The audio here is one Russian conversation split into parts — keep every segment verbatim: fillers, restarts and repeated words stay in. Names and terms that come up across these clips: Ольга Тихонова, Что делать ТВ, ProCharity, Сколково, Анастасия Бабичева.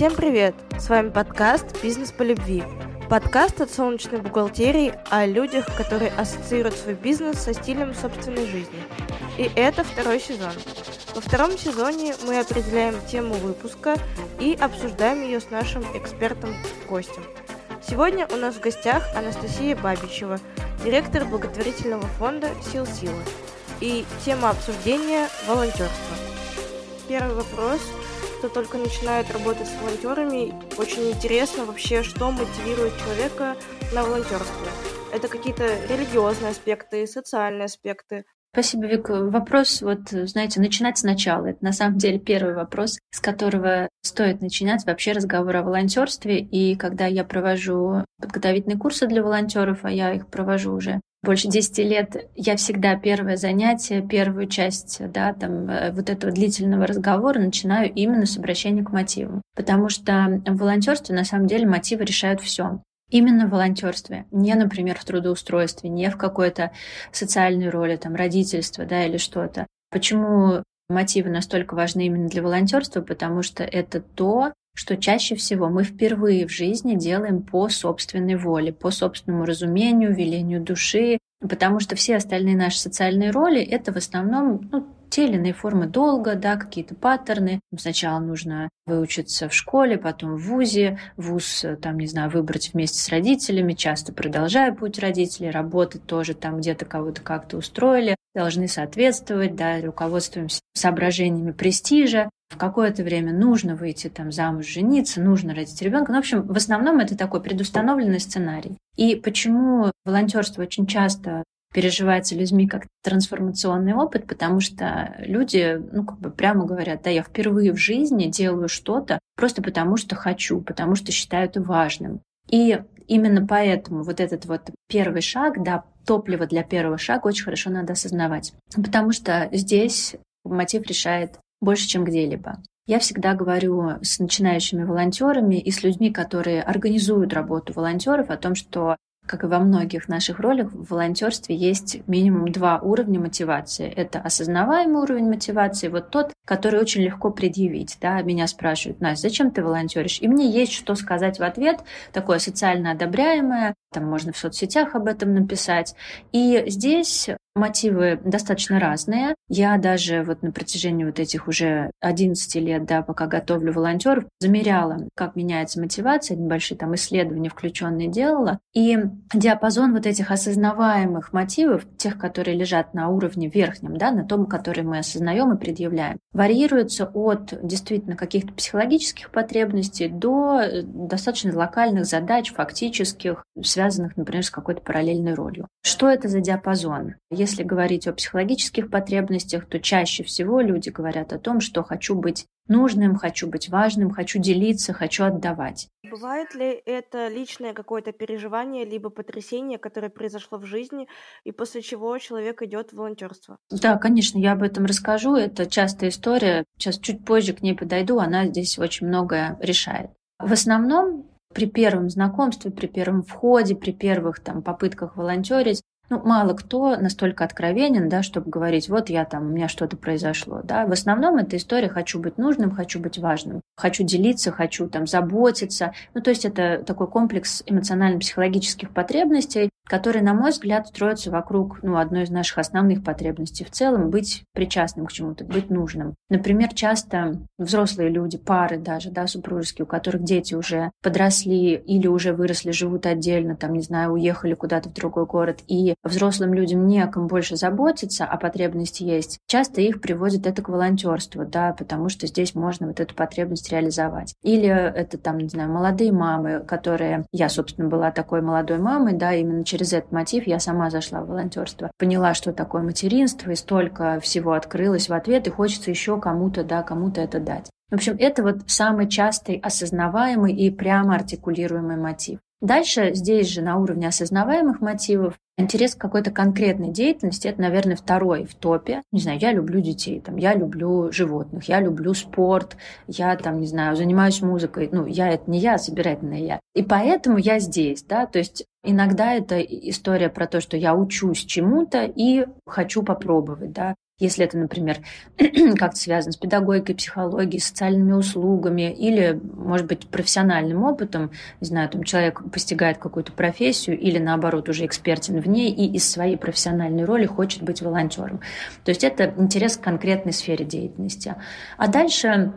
Всем привет! С вами подкаст «Бизнес по любви». Подкаст от солнечной бухгалтерии о людях, которые ассоциируют свой бизнес со стилем собственной жизни. И это второй сезон. Во втором сезоне мы определяем тему выпуска и обсуждаем ее с нашим экспертом-гостем. Сегодня у нас в гостях Анастасия Бабичева, директор благотворительного фонда «Сил силы». И тема обсуждения – волонтерство. Первый вопрос – кто только начинает работать с волонтерами, очень интересно вообще, что мотивирует человека на волонтерство. Это какие-то религиозные аспекты, социальные аспекты. Спасибо, Вика. Вопрос, вот, знаете, начинать сначала. Это на самом деле первый вопрос, с которого стоит начинать вообще разговор о волонтерстве. И когда я провожу подготовительные курсы для волонтеров, а я их провожу уже больше десять лет, я всегда первое занятие, первую часть, да, там, вот этого длительного разговора начинаю именно с обращения к мотивам. Потому что в волонтерстве на самом деле мотивы решают все. Именно в волонтерстве, не, например, в трудоустройстве, не в какой-то социальной роли, там, родительство, да, или что-то. Почему мотивы настолько важны именно для волонтерства? Потому что это то, что чаще всего мы впервые в жизни делаем по собственной воле, по собственному разумению, велению души, потому что все остальные наши социальные роли — это в основном, ну, те или иные формы долга, да, какие-то паттерны. Сначала нужно выучиться в школе, потом в вузе, вуз, там, не знаю, выбрать вместе с родителями, часто продолжая путь родителей, работать тоже там где-то кого-то как-то устроили, должны соответствовать, да, руководствуемся соображениями престижа. В какое-то время нужно выйти там замуж, жениться, нужно родить ребенка. Ну, в общем, в основном это такой предустановленный сценарий. И почему волонтерство очень часто переживается людьми как трансформационный опыт, потому что люди, ну, как бы прямо говорят, да, я впервые в жизни делаю что-то просто потому, что хочу, потому что считаю это важным. И именно поэтому вот этот вот первый шаг, да, топливо для первого шага очень хорошо надо осознавать, потому что здесь мотив решает больше, чем где-либо. Я всегда говорю с начинающими волонтерами и с людьми, которые организуют работу волонтеров, о том, что, как и во многих наших ролях, в волонтерстве есть минимум два уровня мотивации. Это осознаваемый уровень мотивации, вот тот, который очень легко предъявить. Да? Меня спрашивают: Настя, зачем ты волонтеришь? И мне есть что сказать в ответ, такое социально одобряемое, там можно в соцсетях об этом написать. И здесь мотивы достаточно разные. Я даже вот на протяжении вот этих уже одиннадцать лет, да, пока готовлю волонтеров, замеряла, как меняется мотивация, небольшие там исследования включенные делала. И диапазон вот этих осознаваемых мотивов, тех, которые лежат на уровне верхнем, да, на том, который мы осознаем и предъявляем, варьируется от действительно каких-то психологических потребностей до достаточно локальных задач, фактических, связанных, например, с какой-то параллельной ролью. Что это за диапазон? Если говорить о психологических потребностях, то чаще всего люди говорят о том, что хочу быть нужным, хочу быть важным, хочу делиться, хочу отдавать. Бывает ли это личное какое-то переживание, либо потрясение, которое произошло в жизни, и после чего человек идет в волонтерство? Да, конечно, я об этом расскажу. Это частая история. Сейчас чуть позже к ней подойду, она здесь очень многое решает. В основном при первом знакомстве, при первом входе, при первых там попытках волонтерить, ну, мало кто настолько откровенен, да, чтобы говорить: вот я там, у меня что-то произошло. Да. В основном эта история: хочу быть нужным, хочу быть важным, хочу делиться, хочу там заботиться. Ну, то есть это такой комплекс эмоционально-психологических потребностей, которые, на мой взгляд, строятся вокруг, ну, одной из наших основных потребностей в целом — быть причастным к чему-то, быть нужным. Например, часто взрослые люди, пары даже, да, супружеские, у которых дети уже подросли или уже выросли, живут отдельно, там, не знаю, уехали куда-то в другой город, и взрослым людям не о ком больше заботиться, а потребности есть, часто их приводит это к волонтерству, да, потому что здесь можно вот эту потребность реализовать. Или это, там, не знаю, молодые мамы, которые... Я, собственно, была такой молодой мамой, да, именно через этот мотив я сама зашла в волонтерство. Поняла, что такое материнство, и столько всего открылось в ответ, и хочется еще кому-то, да, кому-то это дать. В общем, это вот самый частый осознаваемый и прямо артикулируемый мотив. Дальше здесь же на уровне осознаваемых мотивов интерес к какой-то конкретной деятельности — это, наверное, второй в топе. Не знаю, я люблю детей, там, я люблю животных, я люблю спорт, я там, не знаю, занимаюсь музыкой. Ну, я — это не я, а собирательная я. И поэтому я здесь, да, то есть иногда это история про то, что я учусь чему-то и хочу попробовать, да. Если это, например, как-то связано с педагогикой, психологией, социальными услугами или, может быть, профессиональным опытом, не знаю, там человек постигает какую-то профессию или, наоборот, уже экспертен в ней и из своей профессиональной роли хочет быть волонтером. То есть это интерес к конкретной сфере деятельности. А дальше...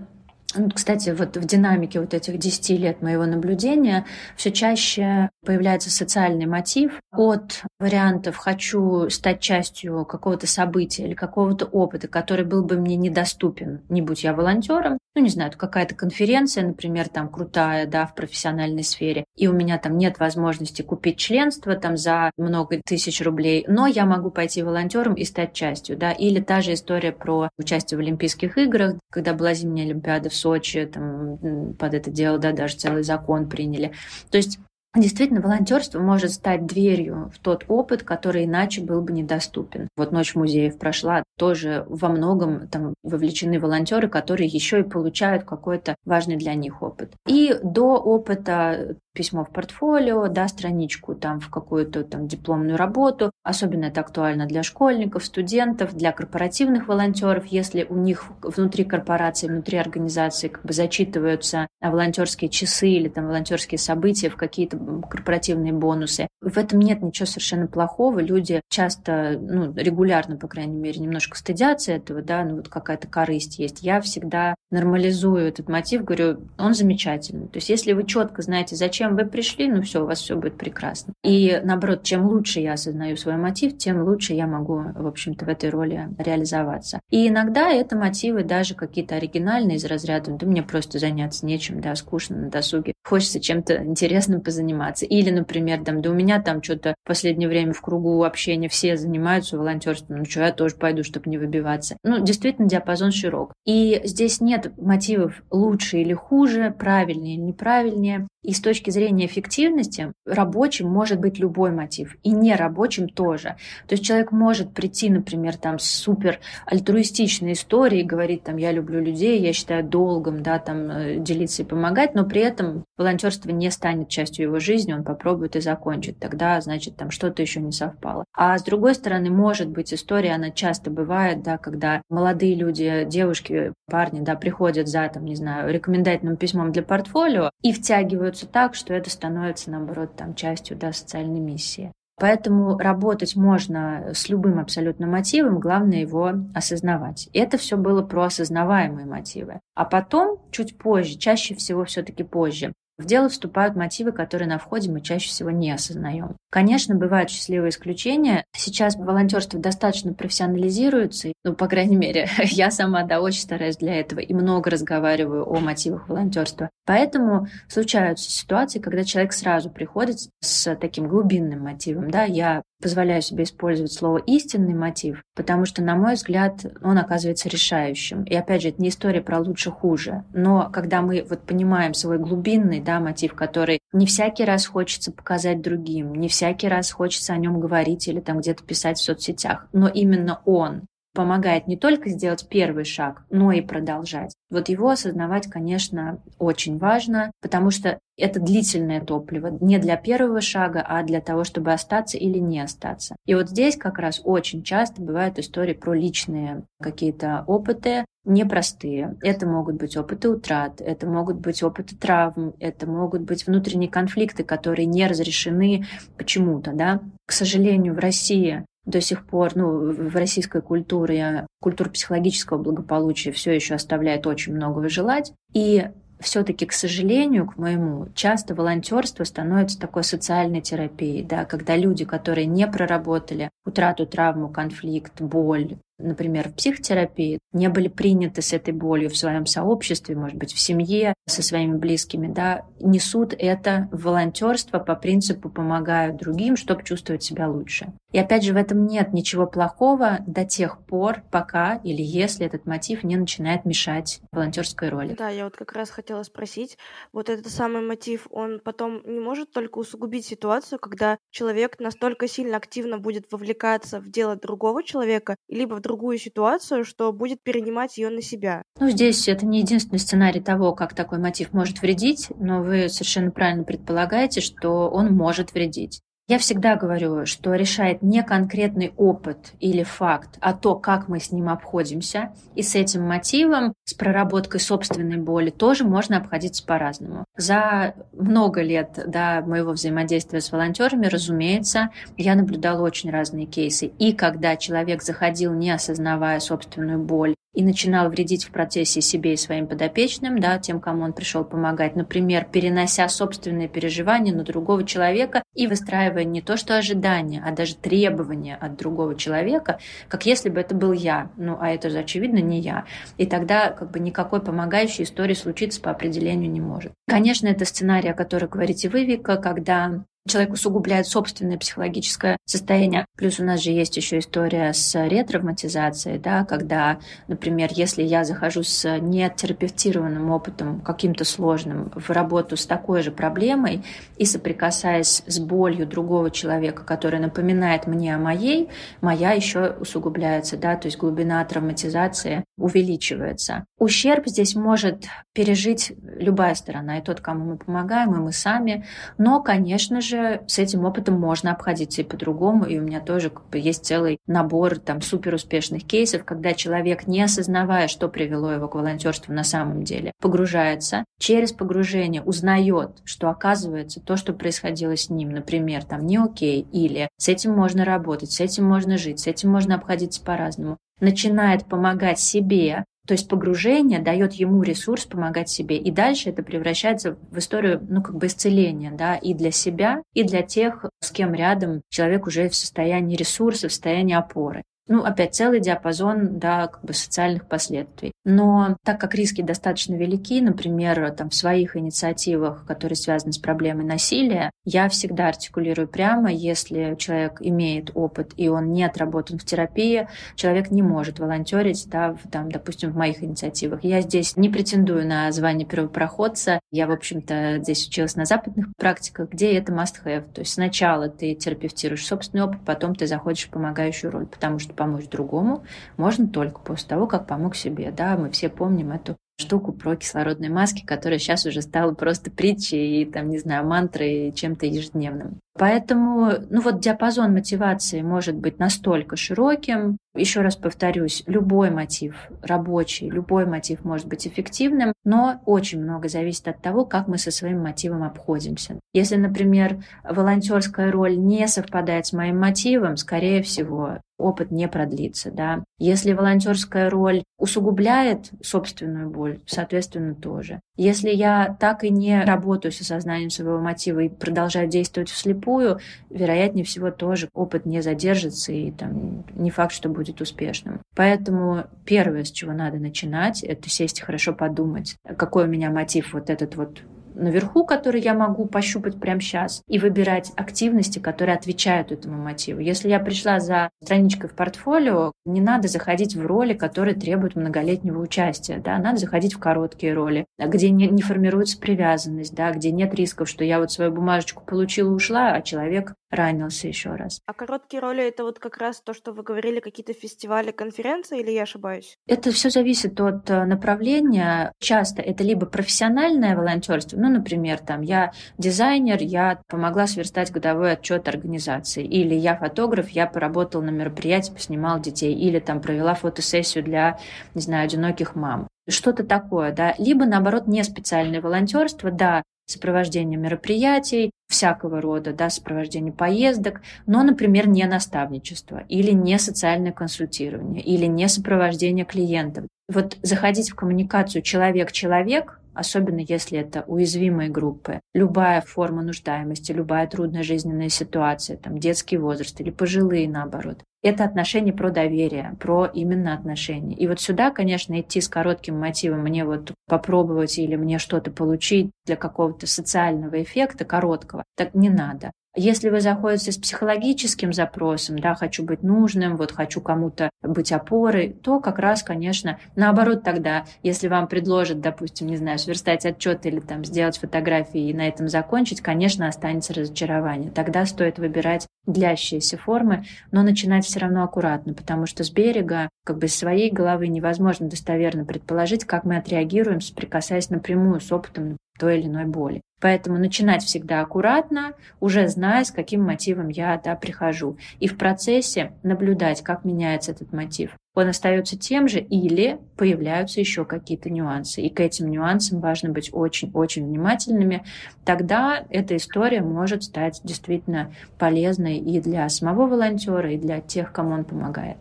Кстати, вот в динамике вот этих десяти лет моего наблюдения все чаще появляется социальный мотив от вариантов «хочу стать частью какого-то события или какого-то опыта, который был бы мне недоступен, не будь я волонтером». Ну, не знаю, какая-то конференция, например, там крутая, да, в профессиональной сфере, и у меня там нет возможности купить членство там за много тысяч рублей, но я могу пойти волонтером и стать частью, да, или та же история про участие в Олимпийских играх, когда была зимняя Олимпиада в Сочи, там под это дело, да, даже целый закон приняли. То есть действительно, волонтерство может стать дверью в тот опыт, который иначе был бы недоступен. Вот «Ночь музеев» прошла, тоже во многом там вовлечены волонтеры, которые еще и получают какой-то важный для них опыт. И до опыта письмо в портфолио, да, страничку там в какую-то там дипломную работу. Особенно это актуально для школьников, студентов, для корпоративных волонтеров, если у них внутри корпорации, внутри организации как бы зачитываются волонтерские часы или там волонтерские события в какие-то корпоративные бонусы. В этом нет ничего совершенно плохого. Люди часто, ну, регулярно, по крайней мере, немножко стыдятся этого, да, ну, вот какая-то корысть есть. Я всегда нормализую этот мотив, говорю, он замечательный. То есть если вы четко знаете, зачем вы пришли, ну все, у вас все будет прекрасно. И наоборот, чем лучше я осознаю свой мотив, тем лучше я могу, в общем-то, в этой роли реализоваться. И иногда это мотивы даже какие-то оригинальные из разряда, да мне просто заняться нечем, да, скучно на досуге, хочется чем-то интересным позаниматься. Или, например, там, да у меня там что-то в последнее время в кругу общения все занимаются волонтерством, ну что, я тоже пойду, чтобы не выбиваться. Ну, действительно, диапазон широк. И здесь нет мотивов лучше или хуже, правильнее или неправильнее. И с точки зрения эффективности рабочим может быть любой мотив, и нерабочим тоже. То есть человек может прийти, например, там, с супер альтруистичной историей и говорить, там, я люблю людей, я считаю долгом, да, там, делиться и помогать, но при этом волонтерство не станет частью его жизни, он попробует и закончит. Тогда, значит, там что-то еще не совпало. А с другой стороны, может быть, история, она часто бывает, да, когда молодые люди, девушки, парни, да, приходят за, там, не знаю, рекомендательным письмом для портфолио и втягивают так, что это становится, наоборот, там, частью, да, социальной миссии. Поэтому работать можно с любым абсолютно мотивом, главное его осознавать. И это все было про осознаваемые мотивы. А потом, чуть позже, чаще всего все-таки позже, в дело вступают мотивы, которые на входе мы чаще всего не осознаем. Конечно, бывают счастливые исключения. Сейчас волонтерство достаточно профессионализируется. Ну, по крайней мере, я сама, да, очень стараюсь для этого и много разговариваю о мотивах волонтерства. Поэтому случаются ситуации, когда человек сразу приходит с таким глубинным мотивом. Да, я позволяю себе использовать слово «истинный мотив», потому что, на мой взгляд, он оказывается решающим. И опять же, это не история про лучше-хуже, но когда мы вот понимаем свой глубинный, да, мотив, который не всякий раз хочется показать другим, не всякий раз хочется о нем говорить или там где-то писать в соцсетях, но именно он помогает не только сделать первый шаг, но и продолжать. Вот его осознавать, конечно, очень важно, потому что это длительное топливо, не для первого шага, а для того, чтобы остаться или не остаться. И вот здесь как раз очень часто бывают истории про личные какие-то опыты, непростые. Это могут быть опыты утрат, это могут быть опыты травм, это могут быть внутренние конфликты, которые не разрешены почему-то, да. К сожалению, в России до сих пор, ну, в российской культуре, культура психологического благополучия все еще оставляет очень многого желать. И все-таки, к сожалению, к моему, часто волонтерство становится такой социальной терапией, да, когда люди, которые не проработали утрату, травму, конфликт, боль, например, в психотерапии, не были приняты с этой болью в своем сообществе, может быть, в семье, со своими близкими, да, несут это в волонтерство по принципу «помогают другим, чтобы чувствовать себя лучше». И опять же, в этом нет ничего плохого до тех пор, пока или если этот мотив не начинает мешать волонтерской роли. Да, я вот как раз хотела спросить, вот этот самый мотив, он потом не может только усугубить ситуацию, когда человек настолько сильно активно будет вовлекаться в дело другого человека, либо в другую ситуацию, что будет перенимать ее на себя. Ну, здесь это не единственный сценарий того, как такой мотив может вредить, но вы совершенно правильно предполагаете, что он может вредить. Я всегда говорю, что решает не конкретный опыт или факт, а то, как мы с ним обходимся. И с этим мотивом, с проработкой собственной боли тоже можно обходиться по-разному. За много лет до моего взаимодействия с волонтерами, разумеется, я наблюдала очень разные кейсы. И когда человек заходил, не осознавая собственную боль, и начинал вредить в процессе себе и своим подопечным, да, тем, кому он пришел помогать, например, перенося собственные переживания на другого человека и выстраивая не то что ожидания, а даже требования от другого человека, как если бы это был я, ну а это же очевидно не я, и тогда как бы никакой помогающей истории случиться по определению не может. Конечно, это сценарий, о котором говорите вы, Вика, когда человек усугубляет собственное психологическое состояние. Плюс у нас же есть еще история с ретравматизацией, да, когда, например, если я захожу с нетерапевтированным опытом, каким-то сложным, в работу с такой же проблемой и соприкасаясь с болью другого человека, который напоминает мне о моей, моя еще усугубляется, да, то есть глубина травматизации увеличивается. Ущерб здесь может пережить любая сторона, и тот, кому мы помогаем, и мы сами, но, конечно же, с этим опытом можно обходиться и по-другому, и у меня тоже как бы есть целый набор там суперуспешных кейсов, когда человек, не осознавая, что привело его к волонтерству на самом деле, погружается, через погружение узнает, что оказывается то, что происходило с ним, например, там не окей, или с этим можно работать, с этим можно жить, с этим можно обходиться по-разному, начинает помогать себе. То есть погружение дает ему ресурс помогать себе. И дальше это превращается в историю, ну, как бы исцеления, да, и для себя, и для тех, с кем рядом человек уже в состоянии ресурса, в состоянии опоры. Ну, опять целый диапазон, да, как бы социальных последствий. Но так как риски достаточно велики, например, там, в своих инициативах, которые связаны с проблемой насилия, я всегда артикулирую прямо, если человек имеет опыт и он не отработан в терапии, человек не может волонтерить, да, в, там, допустим, в моих инициативах. Я здесь не претендую на звание первопроходца. Я, в общем-то, здесь училась на западных практиках, где это must-have. То есть сначала ты терапевтируешь собственный опыт, потом ты заходишь в помогающую роль, потому что помочь другому можно только после того, как помог себе. Да, мы все помним эту штуку про кислородные маски, которая сейчас уже стала просто притчей и, там, не знаю, мантрой, чем-то ежедневным. Поэтому, ну вот диапазон мотивации может быть настолько широким. Еще раз повторюсь, любой мотив рабочий, любой мотив может быть эффективным, но очень много зависит от того, как мы со своим мотивом обходимся. Если, например, волонтерская роль не совпадает с моим мотивом, скорее всего, опыт не продлится, да. Если волонтерская роль усугубляет собственную боль, соответственно, тоже. Если я так и не работаю с осознанием своего мотива и продолжаю действовать вслепую, вероятнее всего, тоже опыт не задержится и там, не факт, что будет успешным. Поэтому первое, с чего надо начинать, это сесть и хорошо подумать, какой у меня мотив вот этот вот наверху, который я могу пощупать прямо сейчас, и выбирать активности, которые отвечают этому мотиву. Если я пришла за страничкой в портфолио, не надо заходить в роли, которые требуют многолетнего участия, да, надо заходить в короткие роли, где не, не формируется привязанность, да, где нет рисков, что я вот свою бумажечку получила, ушла, а человек ранился еще раз. А короткие роли — это вот как раз то, что вы говорили, какие-то фестивали, конференции, или я ошибаюсь? Это все зависит от направления. Часто это либо профессиональное волонтерство, ну, например, там, я дизайнер, я помогла сверстать годовой отчет организации, или я фотограф, я поработала на мероприятии, поснимала детей, или там провела фотосессию для, не знаю, одиноких мам. Что-то такое, да. Либо, наоборот, не специальное волонтерство, да, сопровождение мероприятий, всякого рода, да, сопровождение поездок, но, например, не наставничество или не социальное консультирование или не сопровождение клиентов. Вот заходить в коммуникацию человек-человек, особенно если это уязвимые группы, любая форма нуждаемости, любая трудная жизненная ситуация, там, детский возраст или пожилые, наоборот. Это отношения про доверие, про именно отношения. И вот сюда, конечно, идти с коротким мотивом, мне вот попробовать или мне что-то получить для какого-то социального эффекта короткого, так не надо. Если вы заходите с психологическим запросом, да, хочу быть нужным, вот хочу кому-то быть опорой, то как раз, конечно, наоборот тогда, если вам предложат, допустим, не знаю, сверстать отчет или там сделать фотографии и на этом закончить, конечно, останется разочарование. Тогда стоит выбирать длящиеся формы, но начинать все равно аккуратно, потому что с берега, как бы с своей головы невозможно достоверно предположить, как мы отреагируем, соприкасаясь напрямую с опытом той или иной боли. Поэтому начинать всегда аккуратно, уже зная, с каким мотивом я да, прихожу. И в процессе наблюдать, как меняется этот мотив. Он остается тем же или появляются еще какие-то нюансы. И к этим нюансам важно быть очень-очень внимательными. Тогда эта история может стать действительно полезной и для самого волонтера, и для тех, кому он помогает.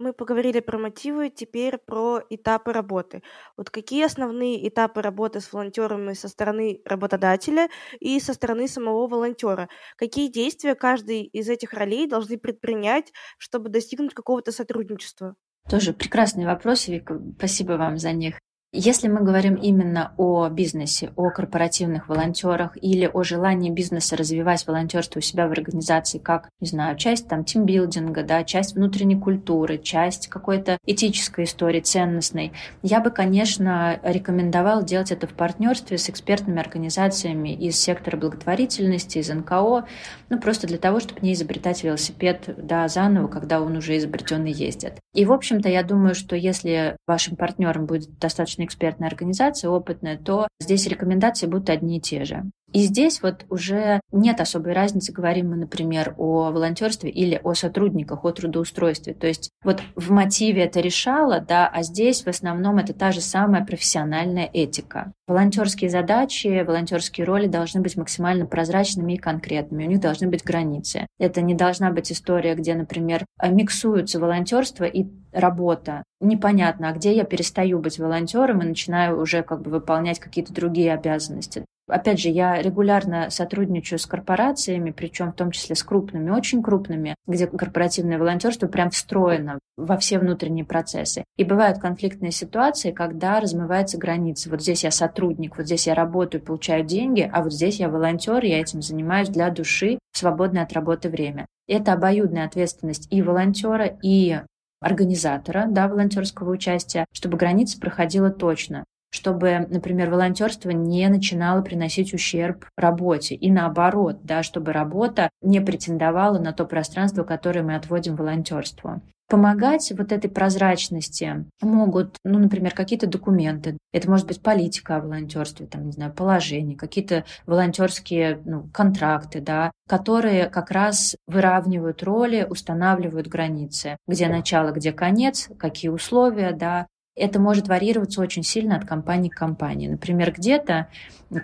Мы поговорили про мотивы, теперь про этапы работы. Вот какие основные этапы работы с волонтерами со стороны работодателя и со стороны самого волонтера? Какие действия каждый из этих ролей должны предпринять, чтобы достигнуть какого-то сотрудничества? Тоже прекрасные вопросы, Вика. Спасибо вам за них. Если мы говорим именно о бизнесе, о корпоративных волонтерах или о желании бизнеса развивать волонтерство у себя в организации как, не знаю, часть там тимбилдинга, да, часть внутренней культуры, часть какой-то этической истории, ценностной, я бы, конечно, рекомендовала делать это в партнерстве с экспертными организациями из сектора благотворительности, из эн ка о, ну просто для того, чтобы не изобретать велосипед да, заново, когда он уже изобретен и ездит. И, в общем-то, я думаю, что если вашим партнером будет достаточно экспертная организация, опытная, то здесь рекомендации будут одни и те же. И здесь вот уже нет особой разницы, говорим мы, например, о волонтерстве или о сотрудниках, о трудоустройстве. То есть вот в мотиве это решало, да, а здесь в основном это та же самая профессиональная этика. Волонтерские задачи, волонтерские роли должны быть максимально прозрачными и конкретными, у них должны быть границы. Это не должна быть история, где, например, миксуются волонтерство и работа. Непонятно, а где я перестаю быть волонтером и начинаю уже как бы выполнять какие-то другие обязанности. Опять же, я регулярно сотрудничаю с корпорациями, причем в том числе с крупными, очень крупными, где корпоративное волонтерство прям встроено во все внутренние процессы. И бывают конфликтные ситуации, когда размываются границы. Вот здесь я сотрудник, вот здесь я работаю, получаю деньги, а вот здесь я волонтер, я этим занимаюсь для души в свободное от работы время. Это обоюдная ответственность и волонтера, и организатора, да, волонтерского участия, чтобы граница проходила точно. Чтобы, например, волонтерство не начинало приносить ущерб работе. И наоборот, да, чтобы работа не претендовала на то пространство, которое мы отводим волонтерству. Помогать вот этой прозрачности могут, ну, например, какие-то документы. Это может быть политика о волонтерстве, там, не знаю, положение, какие-то волонтерские, ну, контракты, да, которые как раз выравнивают роли, устанавливают границы, где начало, где конец, какие условия, да. Это может варьироваться очень сильно от компании к компании. Например, где-то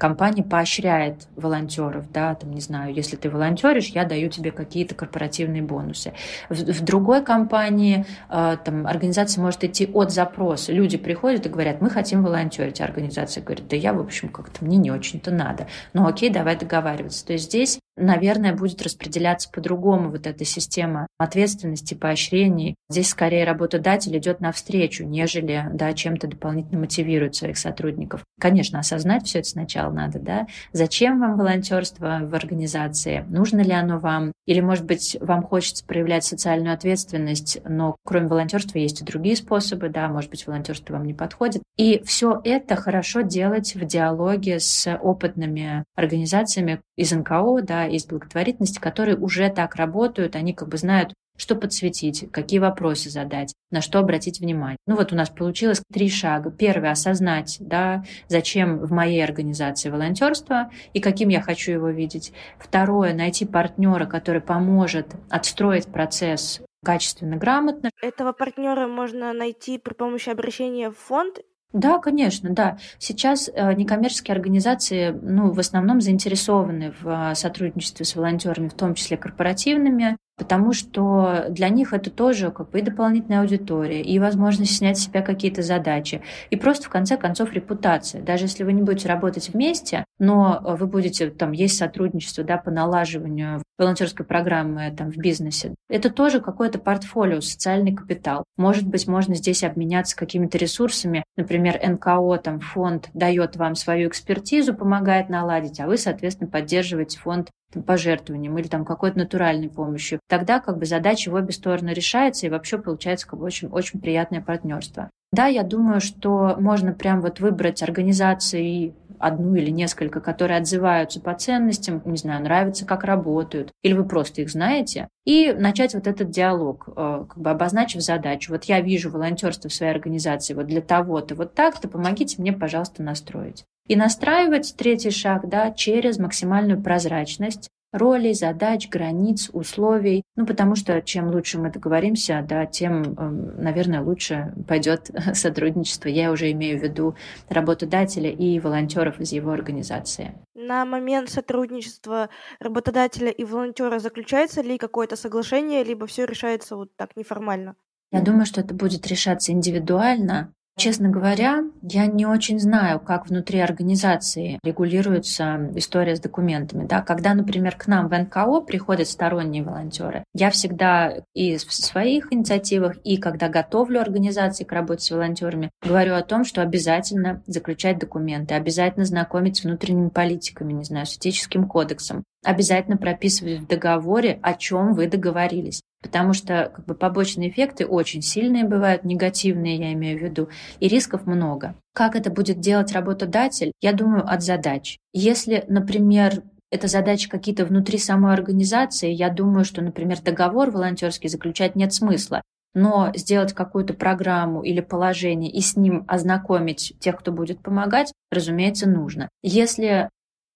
компания поощряет волонтеров, да, там, не знаю, если ты волонтеришь, я даю тебе какие-то корпоративные бонусы. В, в другой компании э, там, организация может идти от запроса. Люди приходят и говорят, мы хотим волонтерить. А организация говорит, да я, в общем, как-то мне не очень-то надо. Ну окей, давай договариваться. То есть здесь, наверное, будет распределяться по-другому вот эта система ответственности, поощрений. Здесь скорее работодатель идет навстречу, нежели да, чем-то дополнительно мотивирует своих сотрудников. Конечно, осознать все это сначала надо, да. Зачем вам волонтерство в организации? Нужно ли оно вам? Или, может быть, вам хочется проявлять социальную ответственность, но кроме волонтерства есть и другие способы, да, может быть, волонтерство вам не подходит. И все это хорошо делать в диалоге с опытными организациями из эн ка о, да, из благотворительности, которые уже так работают, они как бы знают, что подсветить, какие вопросы задать, на что обратить внимание. Ну вот у нас получилось три шага. Первый — осознать, да, зачем в моей организации волонтерство и каким я хочу его видеть. Второе — найти партнера, который поможет отстроить процесс качественно, грамотно. Этого партнера можно найти при помощи обращения в фонд. Да, конечно, да. Сейчас некоммерческие организации, ну, в основном заинтересованы в сотрудничестве с волонтерами, в том числе корпоративными, потому что для них это тоже как бы и дополнительная аудитория, и возможность снять с себя какие-то задачи, и просто в конце концов репутация. Даже если вы не будете работать вместе, но вы будете, там, есть сотрудничество, да, по налаживанию волонтерской программы там в бизнесе, это тоже какое-то портфолио, социальный капитал. Может быть, можно здесь обменяться какими-то ресурсами, например, эн ка о, там, фонд дает вам свою экспертизу, помогает наладить, а вы, соответственно, поддерживаете фонд пожертвованием или там какой-то натуральной помощью. Тогда как бы задача в обе стороны решается, и вообще получается как бы очень, очень приятное партнерство. Да, я думаю, что можно прям вот выбрать организации одну или несколько, которые отзываются по ценностям, не знаю, нравится, как работают, или вы просто их знаете, и начать вот этот диалог, как бы обозначив задачу. Вот я вижу волонтерство в своей организации вот для того-то, вот так-то, помогите мне, пожалуйста, настроить. И настраивать третий шаг, да, через максимальную прозрачность ролей, задач, границ, условий. Ну, потому что чем лучше мы договоримся, да, тем, наверное, лучше пойдет сотрудничество. Я уже имею в виду работодателя и волонтеров из его организации. На момент сотрудничества работодателя и волонтера заключается ли какое-то соглашение, либо все решается вот так неформально? Я думаю, что это будет решаться индивидуально. Честно говоря, я не очень знаю, как внутри организации регулируется история с документами. Да? Когда, например, к нам в эн ка о приходят сторонние волонтеры, я всегда и в своих инициативах, и когда готовлю организации к работе с волонтерами, говорю о том, что обязательно заключать документы, обязательно знакомить с внутренними политиками, не знаю, с этическим кодексом, обязательно прописывать в договоре, о чем вы договорились. Потому что как бы, побочные эффекты очень сильные бывают, негативные, я имею в виду, и рисков много. Как это будет делать работодатель? Я думаю, от задач. Если, например, это задачи какие-то внутри самой организации, я думаю, что, например, договор волонтерский заключать нет смысла. Но сделать какую-то программу или положение и с ним ознакомить тех, кто будет помогать, разумеется, нужно. Если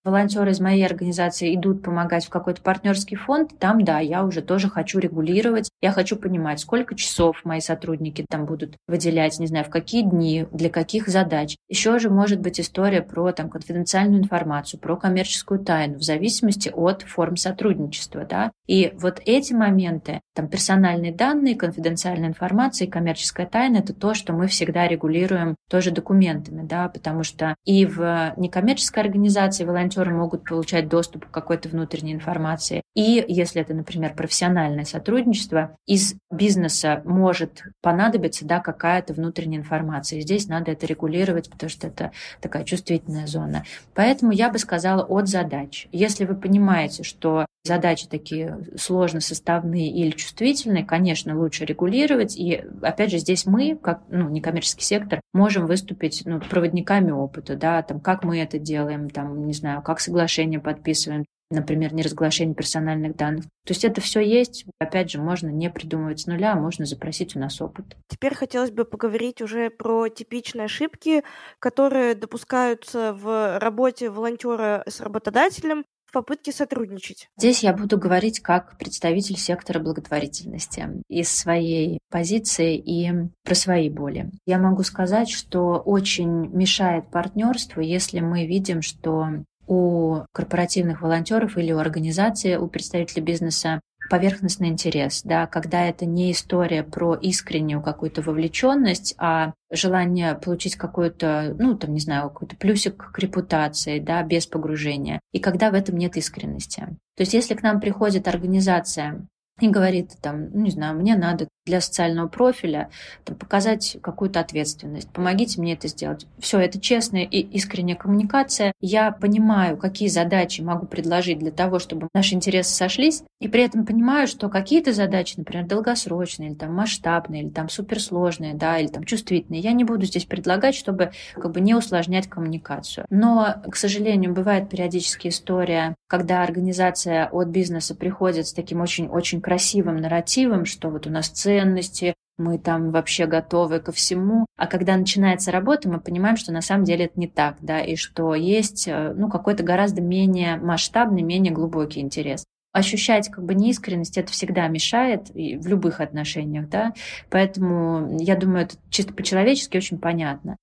волонтеры из моей организации идут помогать в какой-то партнерский фонд, там, да, я уже тоже хочу регулировать, я хочу понимать, сколько часов мои сотрудники там будут выделять, не знаю, в какие дни, для каких задач. Еще же может быть история про там, конфиденциальную информацию, про коммерческую тайну, в зависимости от форм сотрудничества, да. И вот эти моменты, там, персональные данные, конфиденциальная информация и коммерческая тайна, это то, что мы всегда регулируем тоже документами, да, потому что и в некоммерческой организации волонтеры могут получать доступ к какой-то внутренней информации. И если это, например, профессиональное сотрудничество, из бизнеса может понадобиться, да, какая-то внутренняя информация. И здесь надо это регулировать, потому что это такая чувствительная зона. Поэтому я бы сказала от задач. Если вы понимаете, что задачи такие сложно составные или чувствительные, конечно, лучше регулировать. И, опять же, здесь мы, как ну, некоммерческий сектор, можем выступить ну, проводниками опыта, да, там, как мы это делаем, там, не знаю, как соглашение подписываем, например, неразглашение персональных данных. То есть это все есть. Опять же, можно не придумывать с нуля, можно запросить у нас опыт. Теперь хотелось бы поговорить уже про типичные ошибки, которые допускаются в работе волонтера с работодателем, попытки сотрудничать. Здесь я буду говорить как представитель сектора благотворительности из своей позиции и про свои боли. Я могу сказать, что очень мешает партнерству, если мы видим, что у корпоративных волонтеров или у организации, у представителей бизнеса поверхностный интерес, да, когда это не история про искреннюю какую-то вовлеченность, а желание получить какой-то, ну, там, не знаю, какой-то плюсик к репутации, да, без погружения, и когда в этом нет искренности. То есть если к нам приходит организация и говорит, там, ну, не знаю, мне надо для социального профиля там, показать какую-то ответственность, помогите мне это сделать. Все, это честная и искренняя коммуникация. Я понимаю, какие задачи могу предложить для того, чтобы наши интересы сошлись, и при этом понимаю, что какие-то задачи, например, долгосрочные, или там масштабные, или там суперсложные, да, или там чувствительные, я не буду здесь предлагать, чтобы как бы не усложнять коммуникацию. Но, к сожалению, бывает периодически история, когда организация от бизнеса приходит с таким очень-очень красивым нарративом, что вот у нас ценности, мы там вообще готовы ко всему. А когда начинается работа, мы понимаем, что на самом деле это не так, да, и что есть ну, какой-то гораздо менее масштабный, менее глубокий интерес. Ощущать как бы неискренность, это всегда мешает и в любых отношениях, да, поэтому я думаю, это чисто по-человечески очень понятно.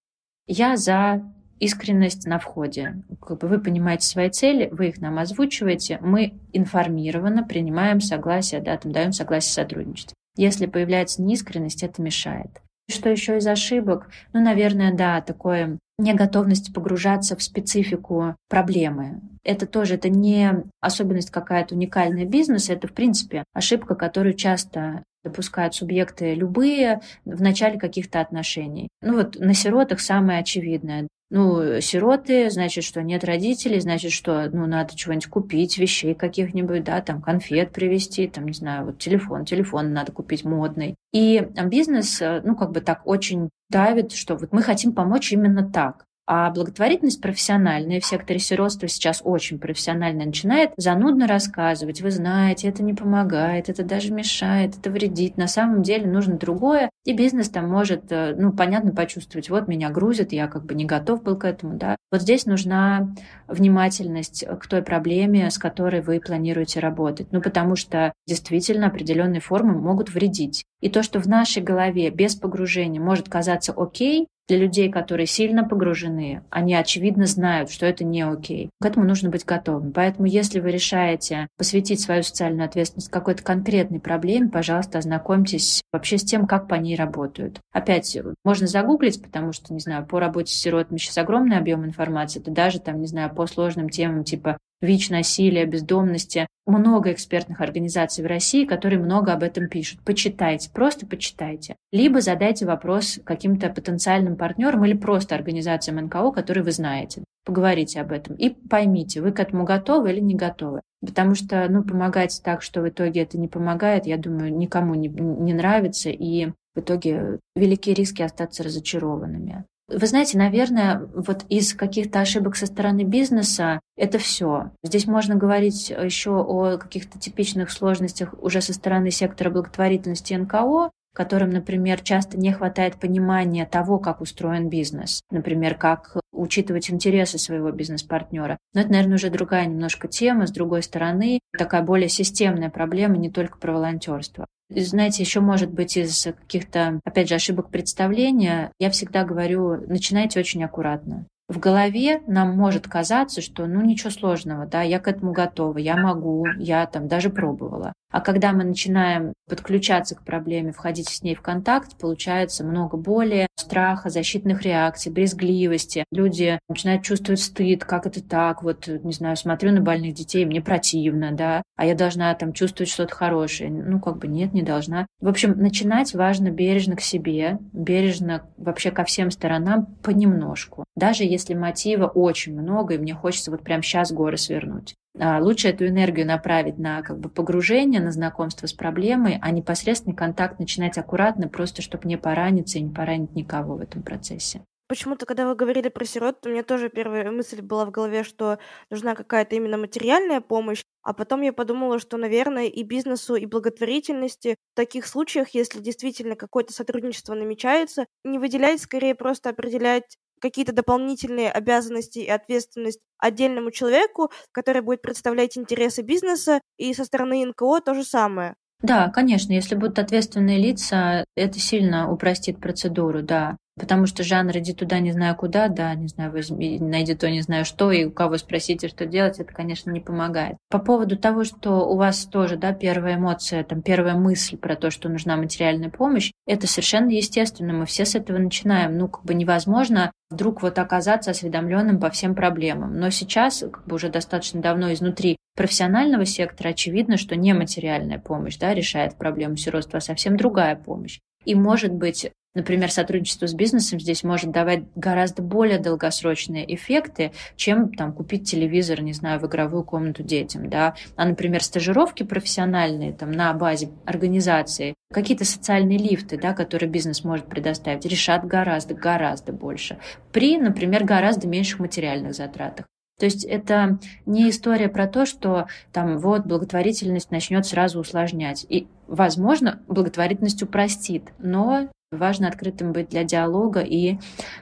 Я за искренность на входе. Как бы вы понимаете свои цели, вы их нам озвучиваете, мы информированно принимаем согласие, да, там даем согласие сотрудничать. Если появляется неискренность, это мешает. Что еще из ошибок? Ну, наверное, да, такое неготовность погружаться в специфику проблемы. Это тоже, это не особенность какая-то уникальная бизнеса, это, в принципе, ошибка, которую часто допускают субъекты любые в начале каких-то отношений. Ну вот на сиротах самое очевидное. Ну, сироты, значит, что нет родителей, значит, что, ну, надо чего-нибудь купить, вещей каких-нибудь, да, там, конфет привезти, там, не знаю, вот телефон, телефон надо купить модный. И бизнес, ну, как бы так очень давит, что вот мы хотим помочь именно так. А благотворительность профессиональная в секторе сиротства сейчас очень профессионально начинает занудно рассказывать. Вы знаете, это не помогает, это даже мешает, это вредит. На самом деле нужно другое. И бизнес там может, ну, понятно, почувствовать. Вот меня грузит, я как бы не готов был к этому, да. Вот здесь нужна внимательность к той проблеме, с которой вы планируете работать. Ну, потому что действительно определенные формы могут вредить. И то, что в нашей голове без погружения может казаться окей, для людей, которые сильно погружены, они, очевидно, знают, что это не окей. К этому нужно быть готовым. Поэтому, если вы решаете посвятить свою социальную ответственность какой-то конкретной проблеме, пожалуйста, ознакомьтесь вообще с тем, как по ней работают. Опять, можно загуглить, потому что, не знаю, по работе с сиротами сейчас огромный объем информации, это даже, там, не знаю, по сложным темам типа ВИЧ, насилия, бездомности. Много экспертных организаций в России, которые много об этом пишут. Почитайте, просто почитайте. Либо задайте вопрос каким-то потенциальным партнерам или просто организациям эн ка о, которые вы знаете. Поговорите об этом и поймите, вы к этому готовы или не готовы. Потому что, ну, помогать так, что в итоге это не помогает, я думаю, никому не, не нравится. И в итоге велики риски остаться разочарованными. Вы знаете, наверное, вот из каких-то ошибок со стороны бизнеса это все. Здесь можно говорить еще о каких-то типичных сложностях уже со стороны сектора благотворительности эн ка о, которым, например, часто не хватает понимания того, как устроен бизнес. Например, как учитывать интересы своего бизнес-партнера. Но это, наверное, уже другая немножко тема. С другой стороны, такая более системная проблема, не только про волонтерство. И, знаете, еще может быть из каких-то, опять же, ошибок представления. Я всегда говорю, начинайте очень аккуратно. В голове нам может казаться, что ну ничего сложного, да, я к этому готова, я могу, я там даже пробовала. А когда мы начинаем подключаться к проблеме, входить с ней в контакт, получается много боли, страха, защитных реакций, брезгливости. Люди начинают чувствовать стыд, как это так, вот, не знаю, смотрю на больных детей, мне противно, да, а я должна там чувствовать что-то хорошее. Ну, как бы нет, не должна. В общем, начинать важно бережно к себе, бережно вообще ко всем сторонам понемножку. Даже если если мотива очень много, и мне хочется вот прямо сейчас горы свернуть. Лучше эту энергию направить на как бы погружение, на знакомство с проблемой, а непосредственный контакт начинать аккуратно, просто чтобы не пораниться и не поранить никого в этом процессе. Почему-то, когда вы говорили про сирот, у меня тоже первая мысль была в голове, что нужна какая-то именно материальная помощь, а потом я подумала, что, наверное, и бизнесу, и благотворительности в таких случаях, если действительно какое-то сотрудничество намечается, не выделять, скорее просто определять какие-то дополнительные обязанности и ответственность отдельному человеку, который будет представлять интересы бизнеса, и со стороны эн ка о то же самое. Да, конечно, если будут ответственные лица, это сильно упростит процедуру, да. Потому что жанр «иди туда, не знаю куда», да, не знаю, возьми, найди то, не знаю что, и у кого спросите, что делать, это, конечно, не помогает. По поводу того, что у вас тоже, да, первая эмоция, там, первая мысль про то, что нужна материальная помощь, это совершенно естественно, мы все с этого начинаем. Ну, как бы невозможно вдруг вот оказаться осведомленным по всем проблемам. Но сейчас, как бы уже достаточно давно изнутри профессионального сектора, очевидно, что не материальная помощь, да, решает проблему сиротства, а совсем другая помощь. И, может быть, например, сотрудничество с бизнесом здесь может давать гораздо более долгосрочные эффекты, чем там, купить телевизор, не знаю, в игровую комнату детям. Да? А, например, стажировки профессиональные там, на базе организации, какие-то социальные лифты, да, которые бизнес может предоставить, решат гораздо-гораздо больше при, например, гораздо меньших материальных затратах. То есть это не история про то, что там вот благотворительность начнет сразу усложнять. И, возможно, благотворительность упростит, но важно открытым быть для диалога и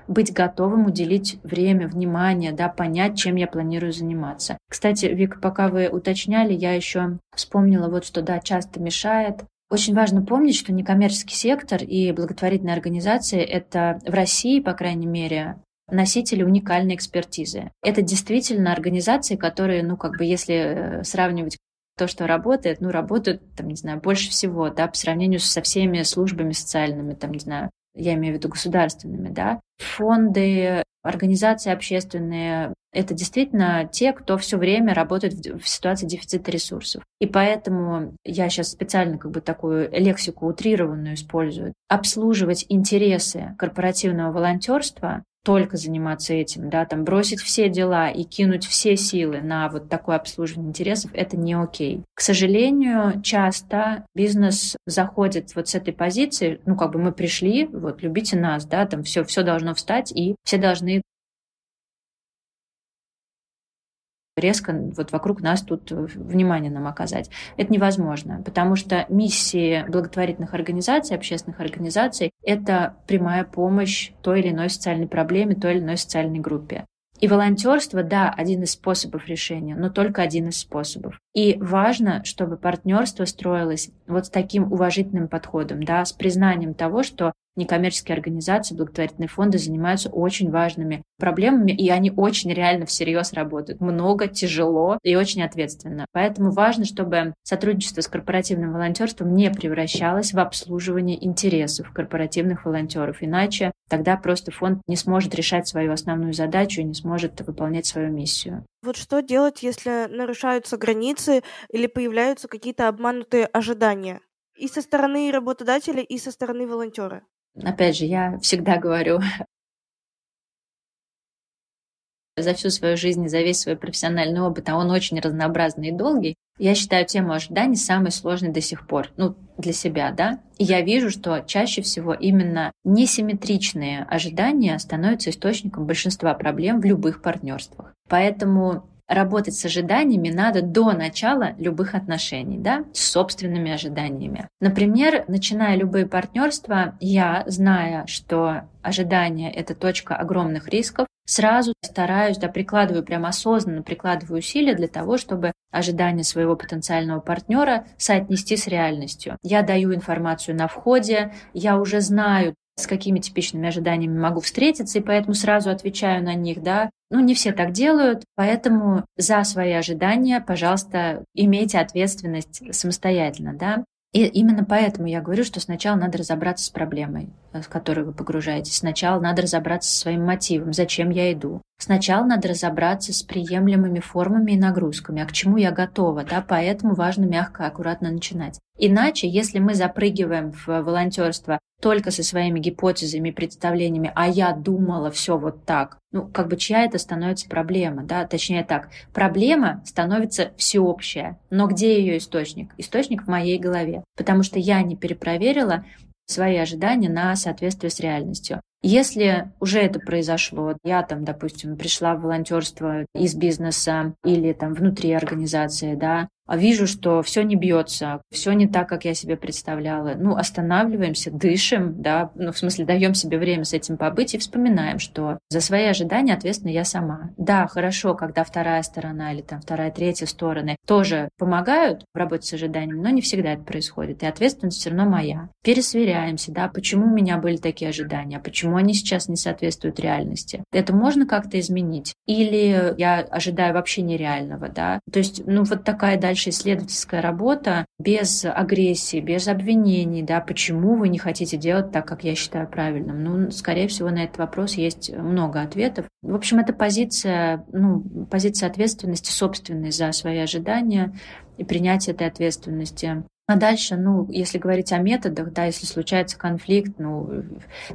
быть готовым уделить время, внимание, да, понять, чем я планирую заниматься. Кстати, Вика, пока вы уточняли, я еще вспомнила вот что, да, часто мешает. Очень важно помнить, что некоммерческий сектор и благотворительные организации — это в России, по крайней мере, носители уникальной экспертизы. Это действительно организации, которые, ну, как бы, если сравнивать то, что работает, ну, работают, там, не знаю, больше всего, да, по сравнению со всеми службами социальными, там, не знаю, я имею в виду государственными, да, фонды, организации общественные, это действительно те, кто все время работает в ситуации дефицита ресурсов. И поэтому я сейчас специально как бы такую лексику утрированную использую. Обслуживать интересы корпоративного волонтерства, только заниматься этим, да, там бросить все дела и кинуть все силы на вот такое обслуживание интересов, это не окей. К сожалению, часто бизнес заходит вот с этой позиции, ну, как бы мы пришли, вот, любите нас, да, там все, все должно встать, и все должны резко вот вокруг нас тут внимание нам оказать. Это невозможно, потому что миссии благотворительных организаций, общественных организаций – это прямая помощь той или иной социальной проблеме, той или иной социальной группе. И волонтерство, да, один из способов решения, но только один из способов. И важно, чтобы партнерство строилось вот с таким уважительным подходом, да, с признанием того, что некоммерческие организации, благотворительные фонды занимаются очень важными проблемами, и они очень реально всерьез работают. Много, тяжело и очень ответственно. Поэтому важно, чтобы сотрудничество с корпоративным волонтерством не превращалось в обслуживание интересов корпоративных волонтеров. Иначе тогда просто фонд не сможет решать свою основную задачу и не сможет выполнять свою миссию. Вот что делать, если нарушаются границы или появляются какие-то обманутые ожидания и со стороны работодателя, и со стороны волонтера? Опять же, я всегда говорю, за всю свою жизнь, за весь свой профессиональный опыт, а он очень разнообразный и долгий, я считаю тему ожиданий самой сложной до сих пор, ну, для себя, да. И я вижу, что чаще всего именно несимметричные ожидания становятся источником большинства проблем в любых партнерствах. Поэтому работать с ожиданиями надо до начала любых отношений, да, с собственными ожиданиями. Например, начиная любые партнерства, я, зная, что ожидания — это точка огромных рисков, сразу стараюсь, да, прикладываю, прям осознанно прикладываю усилия для того, чтобы ожидания своего потенциального партнера соотнести с реальностью. Я даю информацию на входе, я уже знаю, с какими типичными ожиданиями могу встретиться, и поэтому сразу отвечаю на них, да. Ну, не все так делают, поэтому за свои ожидания, пожалуйста, имейте ответственность самостоятельно, да. И именно поэтому я говорю, что сначала надо разобраться с проблемой, в которую вы погружаетесь. Сначала надо разобраться со своим мотивом, зачем я иду. Сначала надо разобраться с приемлемыми формами и нагрузками, а к чему я готова, да, поэтому важно мягко, аккуратно начинать. Иначе, если мы запрыгиваем в волонтерство только со своими гипотезами и представлениями, а я думала все вот так, ну, как бы чья это становится проблема, да, точнее так, проблема становится всеобщая, но где ее источник? Источник в моей голове, потому что я не перепроверила свои ожидания на соответствие с реальностью. Если уже это произошло, я там, допустим, пришла в волонтерство из бизнеса или там внутри организации, да, вижу, что все не бьется, все не так, как я себе представляла. Ну, останавливаемся, дышим, да, ну, в смысле, даем себе время с этим побыть и вспоминаем, что за свои ожидания ответственна я сама. Да, хорошо, когда вторая сторона или там вторая, третья стороны тоже помогают в работе с ожиданиями, но не всегда это происходит, и ответственность все равно моя. Пересверяемся, да, почему у меня были такие ожидания, почему они сейчас не соответствуют реальности. Это можно как-то изменить? Или я ожидаю вообще нереального, да? То есть, ну, вот такая дальше исследовательская работа без агрессии, без обвинений, да, почему вы не хотите делать так, как я считаю правильным. Ну, скорее всего, на этот вопрос есть много ответов. В общем, это позиция, ну, позиция ответственности собственной за свои ожидания и принятие этой ответственности. А дальше, ну, если говорить о методах, да, если случается конфликт, ну,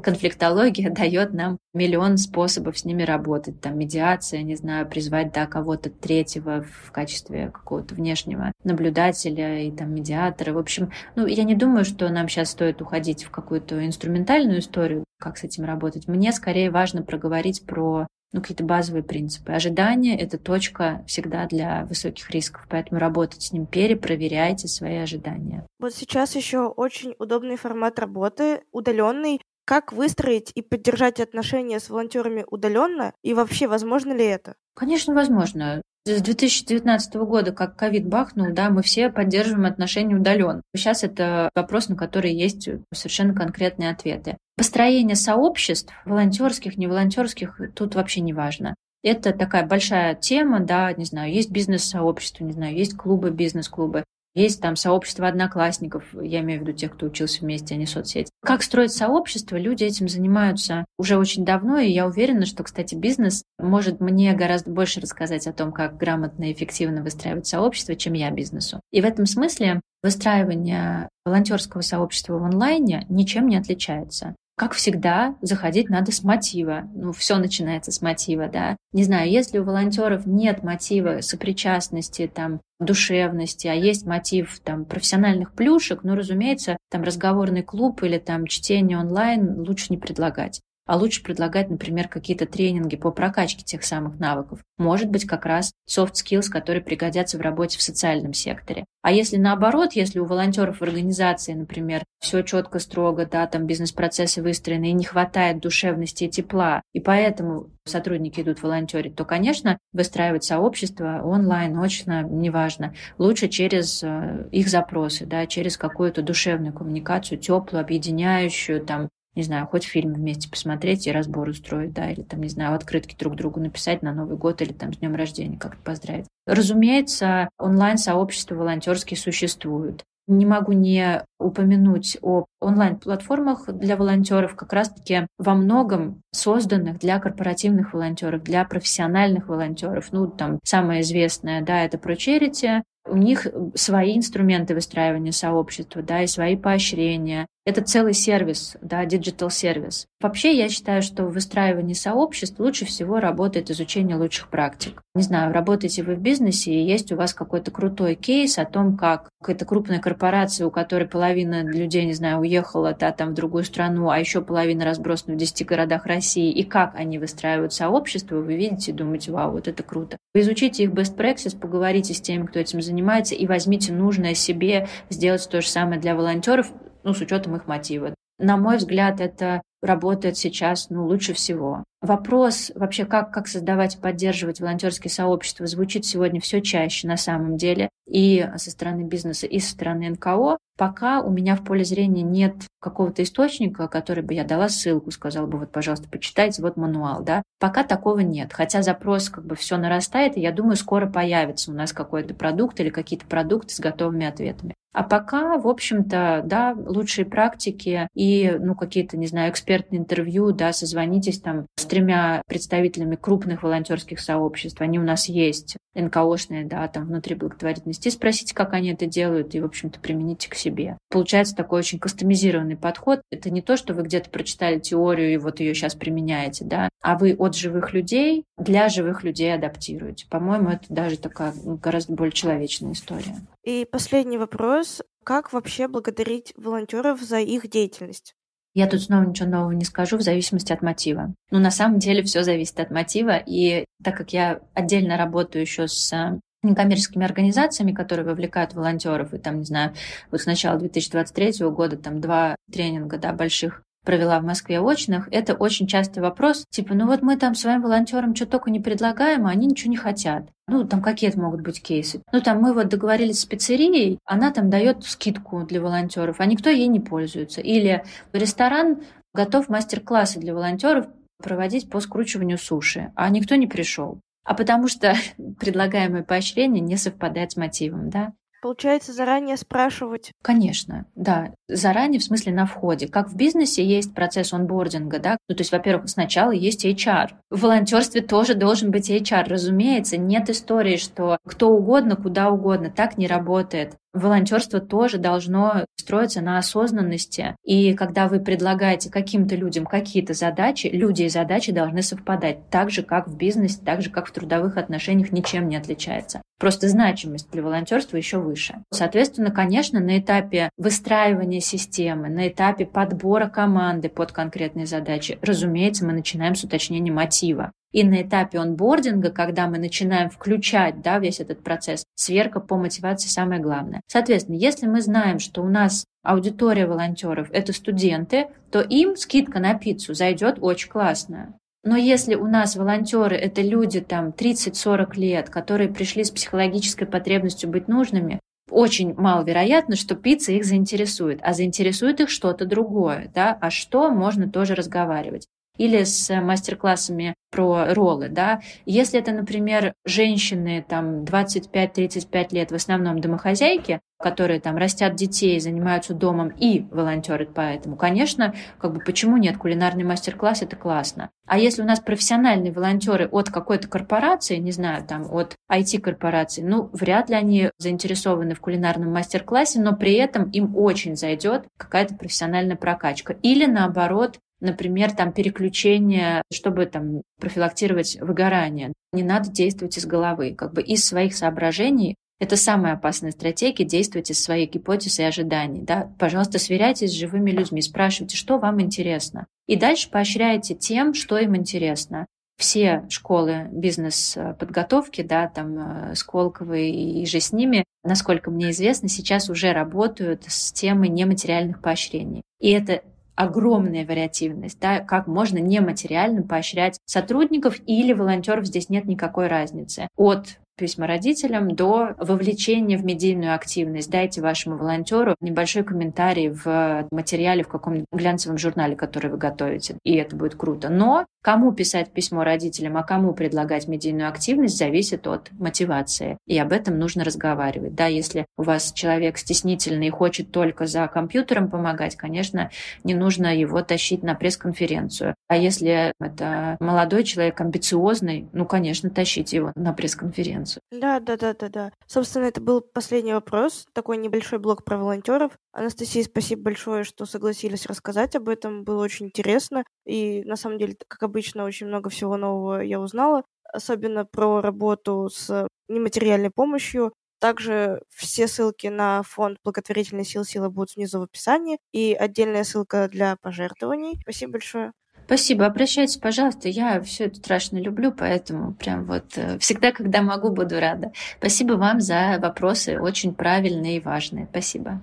конфликтология дает нам миллион способов с ними работать. Там медиация, не знаю, призвать, да, кого-то третьего в качестве какого-то внешнего наблюдателя и там медиатора. В общем, ну, я не думаю, что нам сейчас стоит уходить в какую-то инструментальную историю, как с этим работать. Мне скорее важно проговорить про, ну, какие-то базовые принципы. Ожидание — это точка всегда для высоких рисков, поэтому работайте с ним, перепроверяйте свои ожидания. Вот сейчас еще очень удобный формат работы, удаленный. Как выстроить и поддержать отношения с волонтерами удаленно? И вообще, возможно ли это? Конечно, возможно. С две тысячи девятнадцатого года, как ковид бахнул, да, мы все поддерживаем отношения удаленно. Сейчас это вопрос, на который есть совершенно конкретные ответы. Построение сообществ, волонтерских, неволонтерских, тут вообще не важно. Это такая большая тема, да, не знаю, есть бизнес-сообщество, не знаю, есть клубы, бизнес-клубы. Есть там сообщество одноклассников, я имею в виду тех, кто учился вместе, а не соцсети. Как строить сообщество? Люди этим занимаются уже очень давно, и я уверена, что, кстати, бизнес может мне гораздо больше рассказать о том, как грамотно и эффективно выстраивать сообщество, чем я бизнесу. И в этом смысле выстраивание волонтерского сообщества в онлайне ничем не отличается. Как всегда, заходить надо с мотива. Ну, все начинается с мотива, да. Не знаю, если у волонтеров нет мотива сопричастности, там, душевности, а есть мотив там профессиональных плюшек, ну, разумеется, там разговорный клуб или там чтение онлайн лучше не предлагать. а лучше предлагать, например, какие-то тренинги по прокачке тех самых навыков. Может быть, как раз soft skills, которые пригодятся в работе в социальном секторе. А если наоборот, если у волонтеров в организации, например, все четко, строго, да, там бизнес-процессы выстроены, и не хватает душевности и тепла, и поэтому сотрудники идут волонтерить, то, конечно, выстраивать сообщество онлайн, очно, неважно, лучше через их запросы, да, через какую-то душевную коммуникацию, теплую, объединяющую, там, не знаю, хоть фильм вместе посмотреть и разбор устроить, да, или там, не знаю, открытки друг другу написать на Новый год или там с днем рождения как-то поздравить. Разумеется, онлайн-сообщества волонтерские существуют. Не могу не упомянуть о онлайн-платформах для волонтеров, как раз-таки во многом созданных для корпоративных волонтеров, для профессиональных волонтеров. Ну, там самое известное, да, это ProCharity. У них свои инструменты выстраивания сообщества, да, и свои поощрения. Это целый сервис, да, диджитал-сервис. Вообще, я считаю, что в выстраивании сообществ лучше всего работает изучение лучших практик. Не знаю, работаете вы в бизнесе, и есть у вас какой-то крутой кейс о том, как какая-то крупная корпорация, у которой половина людей, не знаю, уехала, да, там в другую страну, а еще половина разбросана в десяти городах России, и как они выстраивают сообщество, вы видите и думаете, вау, вот это круто. Вы изучите их best practice, поговорите с теми, кто этим занимается, и возьмите нужное себе, сделать то же самое для волонтеров, ну, с учетом их мотива. На мой взгляд, это работает сейчас, ну, лучше всего. Вопрос вообще, как, как создавать и поддерживать волонтерские сообщества, звучит сегодня все чаще на самом деле и со стороны бизнеса, и со стороны эн ка о. Пока у меня в поле зрения нет какого-то источника, который бы я дала ссылку, сказала бы, вот, пожалуйста, почитайте, вот мануал, да. Пока такого нет, хотя запрос как бы все нарастает, и я думаю, скоро появится у нас какой-то продукт или какие-то продукты с готовыми ответами. А пока, в общем-то, да, лучшие практики и, ну, какие-то, не знаю, экспертные интервью, да, созвонитесь там с тремя представителями крупных волонтерских сообществ, они у нас есть, эн ка о-шные, да, там, внутри благотворительности, спросите, как они это делают, и, в общем-то, примените к себе. Получается такой очень кастомизированный подход. Это не то, что вы где-то прочитали теорию и вот ее сейчас применяете, да, а вы от живых людей для живых людей адаптируете. По-моему, это даже такая гораздо более человечная история. И последний вопрос. Как вообще благодарить волонтеров за их деятельность? Я тут снова ничего нового не скажу, в зависимости от мотива. Но на самом деле все зависит от мотива. И так как я отдельно работаю еще с некоммерческими организациями, которые вовлекают волонтеров, и там, не знаю, вот с начала две тысячи двадцать третьего года там два тренинга, да, больших провела в Москве очных, это очень частый вопрос, типа, ну вот мы там своим волонтерам что только не предлагаем, а они ничего не хотят. Ну, там какие-то могут быть кейсы. Ну, там мы вот договорились с пиццерией, она там дает скидку для волонтеров, а никто ей не пользуется. Или ресторан готов мастер-классы для волонтеров проводить по скручиванию суши, а никто не пришел. А потому что предлагаемое поощрение не совпадает с мотивом, да? Получается, заранее спрашивать? Конечно, да. Заранее, в смысле, на входе. Как в бизнесе есть процесс онбординга, да? Ну, то есть, во-первых, сначала есть эйч ар. В волонтерстве тоже должен быть эйч ар. Разумеется, нет истории, что кто угодно, куда угодно, так не работает. Волонтерство тоже должно строиться на осознанности. И когда вы предлагаете каким-то людям какие-то задачи, люди и задачи должны совпадать. Так же, как в бизнесе, так же, как в трудовых отношениях, ничем не отличается. Просто значимость для волонтерства еще выше. Соответственно, конечно, на этапе выстраивания системы, на этапе подбора команды под конкретные задачи, разумеется, мы начинаем с уточнения мотива. И на этапе онбординга, когда мы начинаем включать, да, весь этот процесс, сверка по мотивации самое главное. Соответственно, если мы знаем, что у нас аудитория волонтеров – это студенты, то им скидка на пиццу зайдет очень классно. Но если у нас волонтеры – это люди там тридцать-сорок лет, которые пришли с психологической потребностью быть нужными, очень маловероятно, что пицца их заинтересует, а заинтересует их что-то другое, да, а что можно тоже разговаривать. Или с мастер-классами про роллы, да. Если это, например, женщины там двадцать пять-тридцать пять лет, в основном домохозяйки, которые там растят детей, занимаются домом и волонтерят поэтому, конечно, как бы почему нет, кулинарный мастер-класс – это классно. А если у нас профессиональные волонтеры от какой-то корпорации, не знаю, там от ай ти-корпорации, ну, вряд ли они заинтересованы в кулинарном мастер-классе, но при этом им очень зайдет какая-то профессиональная прокачка. Или наоборот, например, там переключение, чтобы там профилактировать выгорание. Не надо действовать из головы, как бы из своих соображений Это самая опасная стратегия — действовать из своей гипотезы и ожиданий. Да? Пожалуйста, сверяйтесь с живыми людьми, спрашивайте, что вам интересно. И дальше поощряйте тем, что им интересно. Все школы бизнес-подготовки, да, там Сколково и же с ними, насколько мне известно, сейчас уже работают с темой нематериальных поощрений. И это огромная вариативность, да, как можно нематериально поощрять сотрудников или волонтеров, здесь нет никакой разницы. От письма родителям до вовлечения в медийную активность. Дайте вашему волонтеру небольшой комментарий в материале в каком-нибудь глянцевом журнале, который вы готовите, и это будет круто. Но кому писать письмо родителям, а кому предлагать медийную активность, зависит от мотивации, и об этом нужно разговаривать. Да, если у вас человек стеснительный и хочет только за компьютером помогать, конечно, не нужно его тащить на пресс-конференцию. А если это молодой человек, амбициозный, ну, конечно, тащите его на пресс-конференцию. Да, да, да, да, да. Собственно, это был последний вопрос, такой небольшой блок про волонтеров. Анастасия, спасибо большое, что согласились рассказать об этом, было очень интересно. И на самом деле, как обычно, очень много всего нового я узнала, особенно про работу с нематериальной помощью. Также все ссылки на фонд благотворительной силы силы будут внизу в описании и отдельная ссылка для пожертвований. Спасибо большое. Спасибо. Обращайтесь, пожалуйста. Я все это страшно люблю, поэтому прям вот всегда, когда могу, буду рада. Спасибо вам за вопросы, очень правильные и важные. Спасибо.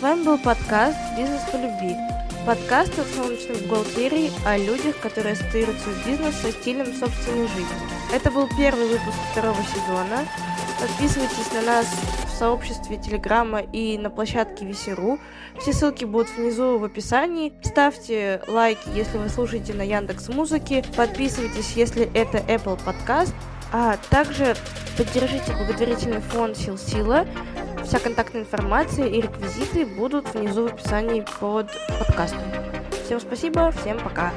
С вами был подкаст «Бизнес по любви». Подкаст от солнечной бухгалтерии о людях, которые ассоциируются с бизнесом со стилем собственной жизни. Это был первый выпуск второго сезона. Подписывайтесь на нас в сообществе Телеграма и на площадке ви си точка ру. Все ссылки будут внизу в описании. Ставьте лайки, если вы слушаете на Яндекс.Музыке. Подписывайтесь, если это Apple Podcast. А также поддержите благотворительный фонд «Сил Сила». Вся контактная информация и реквизиты будут внизу в описании под подкастом. Всем спасибо, всем пока!